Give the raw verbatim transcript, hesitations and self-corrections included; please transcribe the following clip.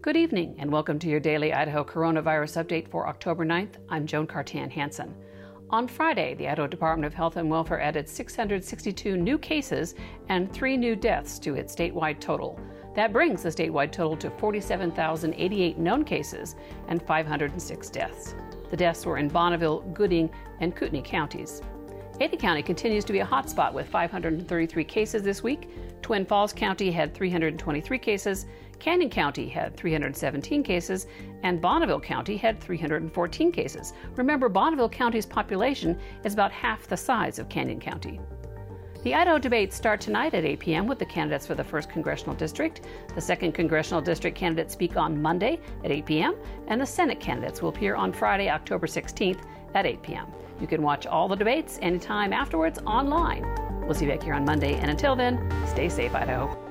Good evening and welcome to your daily Idaho Coronavirus Update for October ninth. I'm Joan Cartan Hansen. On Friday, the Idaho Department of Health and Welfare added six hundred sixty-two new cases and three new deaths to its statewide total. That brings the statewide total to forty-seven thousand eighty-eight known cases and five hundred six deaths. The deaths were in Bonneville, Gooding, and Kootenai counties. Ada County continues to be a hotspot with five hundred thirty-three cases this week. Twin Falls County had three hundred twenty-three cases, Canyon County had three hundred seventeen cases, and Bonneville County had three hundred fourteen cases. Remember, Bonneville County's population is about half the size of Canyon County. The Idaho debates start tonight at eight p m with the candidates for the first Congressional District. The second Congressional District candidates speak on Monday at eight p m, and the Senate candidates will appear on Friday, October sixteenth at eight p m You can watch all the debates anytime afterwards online. We'll see you back here on Monday, and until then, stay safe, Idaho.